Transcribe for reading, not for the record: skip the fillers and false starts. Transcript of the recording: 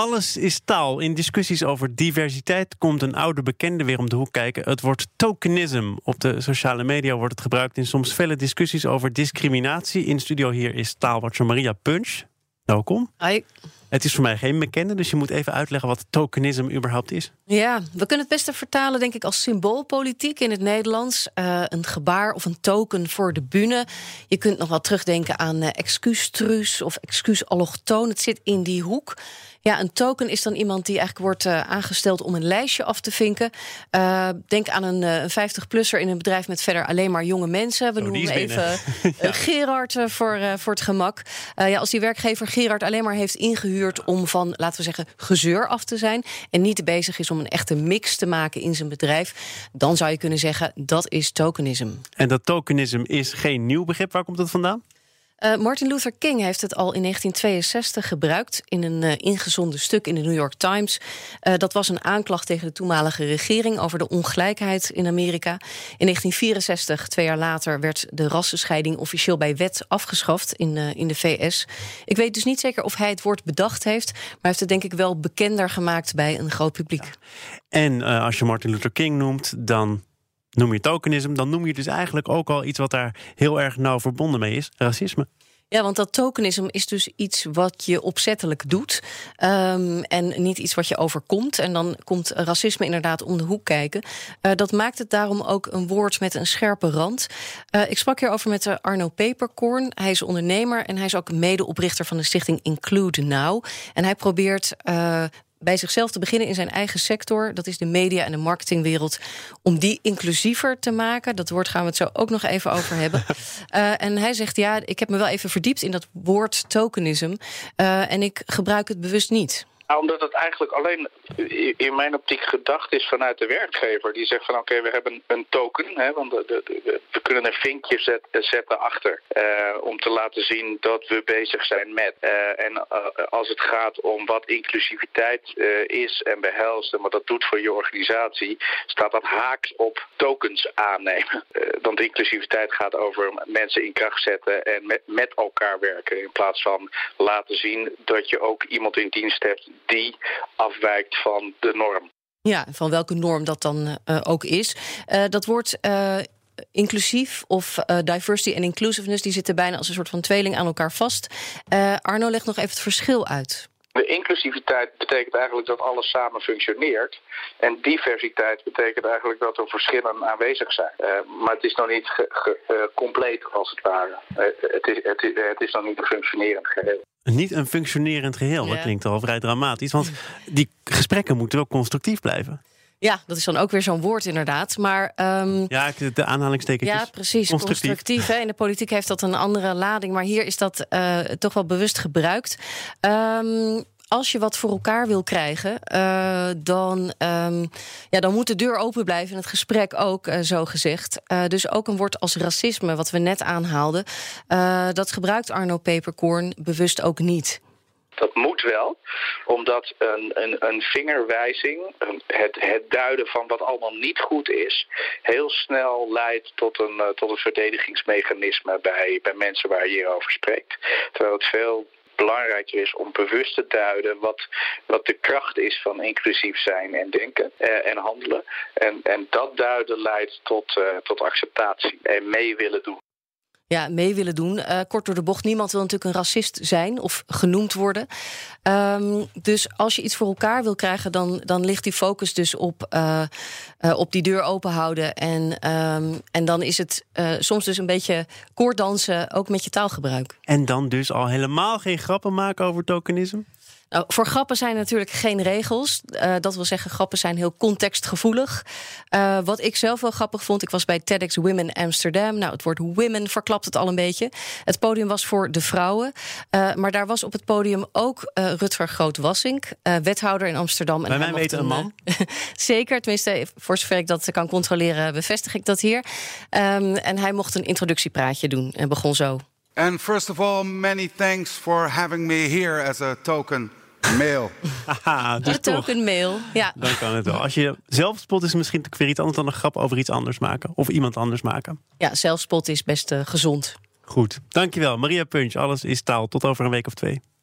Alles is taal. In discussies over diversiteit komt een oude bekende weer om de hoek kijken. Het woord tokenism. Op de sociale media wordt het gebruikt in soms felle discussies over discriminatie. In studio hier is taalwatcher Maria Punch. Welkom. Hoi. Het is voor mij geen bekende, dus je moet even uitleggen wat tokenisme überhaupt is. Ja, we kunnen het beste vertalen, denk ik, als symboolpolitiek in het Nederlands. Een gebaar of een token voor de bühne. Je kunt nog wel terugdenken aan excuustruus of excuus allochtoon. Het zit in die hoek. Ja, een token is dan iemand die eigenlijk wordt aangesteld om een lijstje af te vinken. Denk aan een 50-plusser in een bedrijf met verder alleen maar jonge mensen. We noemen hem even Gerard voor het gemak. Als die werkgever Gerard alleen maar heeft ingehuurd om van, laten we zeggen, gezeur af te zijn en niet bezig is om een echte mix te maken in zijn bedrijf, dan zou je kunnen zeggen dat is tokenisme. En dat tokenisme is geen nieuw begrip. Waar komt dat vandaan? Martin Luther King heeft het al in 1962 gebruikt in een ingezonden stuk in de New York Times. Dat was een aanklacht tegen de toenmalige regering over de ongelijkheid in Amerika. In 1964, 2 jaar later, werd de rassenscheiding officieel bij wet afgeschaft in de VS. Ik weet dus niet zeker of hij het woord bedacht heeft, maar heeft het denk ik wel bekender gemaakt bij een groot publiek. Ja. En als je Martin Luther King noemt, dan noem je tokenisme, dan noem je dus eigenlijk ook al iets wat daar heel erg nauw verbonden mee is, racisme. Ja, want dat tokenisme is dus iets wat je opzettelijk doet en niet iets wat je overkomt. En dan komt racisme inderdaad om de hoek kijken. Dat maakt het daarom ook een woord met een scherpe rand. Ik sprak hierover met Arno Peperkorn. Hij is ondernemer en hij is ook medeoprichter van de stichting Include Now. En hij probeert bij zichzelf te beginnen in zijn eigen sector, dat is de media- en de marketingwereld, om die inclusiever te maken. Dat woord gaan we het zo ook nog even over hebben. En hij zegt, ja, ik heb me wel even verdiept in dat woord tokenisme, en ik gebruik het bewust niet. Omdat het eigenlijk alleen in mijn optiek gedacht is vanuit de werkgever. Die zegt van oké, we hebben een token. Hè, want we kunnen een vinkje zetten achter. Om te laten zien dat we bezig zijn met. En als het gaat om wat inclusiviteit is en behelst en wat dat doet voor je organisatie, staat dat haaks op tokens aannemen. Want inclusiviteit gaat over mensen in kracht zetten en met elkaar werken. In plaats van laten zien dat je ook iemand in dienst hebt die afwijkt van de norm. Ja, van welke norm dat dan ook is. Dat woord inclusief of diversity en inclusiveness, die zitten bijna als een soort van tweeling aan elkaar vast. Arno, legt nog even het verschil uit. De inclusiviteit betekent eigenlijk dat alles samen functioneert. En diversiteit betekent eigenlijk dat er verschillen aanwezig zijn. Maar het is nog niet compleet, als het ware. Het is nog niet een functionerend geheel. Niet een functionerend geheel, dat klinkt al vrij dramatisch. Want die gesprekken moeten wel constructief blijven. Ja, dat is dan ook weer zo'n woord inderdaad. Maar de aanhalingstekentjes. Ja, precies, constructief. Hè? In de politiek heeft dat een andere lading. Maar hier is dat toch wel bewust gebruikt. Als je wat voor elkaar wil krijgen, dan moet de deur open blijven. En het gesprek ook, zo gezegd. Dus ook een woord als racisme, wat we net aanhaalden. Dat gebruikt Arno Peperkorn bewust ook niet. Dat moet wel, omdat een vingerwijzing, het duiden van wat allemaal niet goed is, heel snel leidt tot een verdedigingsmechanisme bij mensen waar je hierover spreekt. Terwijl het veel belangrijker is om bewust te duiden wat de kracht is van inclusief zijn en denken en handelen. En dat duiden leidt tot acceptatie en mee willen doen. Ja, mee willen doen. Kort door de bocht, niemand wil natuurlijk een racist zijn of genoemd worden. Dus als je iets voor elkaar wil krijgen, dan ligt die focus dus op die deur open houden. En dan is het soms dus een beetje koorddansen, ook met je taalgebruik. En dan dus al helemaal geen grappen maken over tokenisme? Nou, voor grappen zijn natuurlijk geen regels. Dat wil zeggen, grappen zijn heel contextgevoelig. Wat ik zelf wel grappig vond, ik was bij TEDx Women Amsterdam. Nou, het woord women verklapt het al een beetje. Het podium was voor de vrouwen. Maar daar was op het podium ook Rutger Groot-Wassink, wethouder in Amsterdam. Bij mij weten een man. Zeker, tenminste, voor zover ik dat kan controleren, bevestig ik dat hier. En hij mocht een introductiepraatje doen en begon zo. And first of all, many thanks for having me here as a token mail. Haha, dus de token mail, ja. Dan kan het wel. Als je zelfspot is misschien weer iets anders dan een grap over iets anders maken. Of iemand anders maken. Ja, zelfspot is best gezond. Goed, dankjewel. Maria Punch, alles is taal. Tot over een week of 2.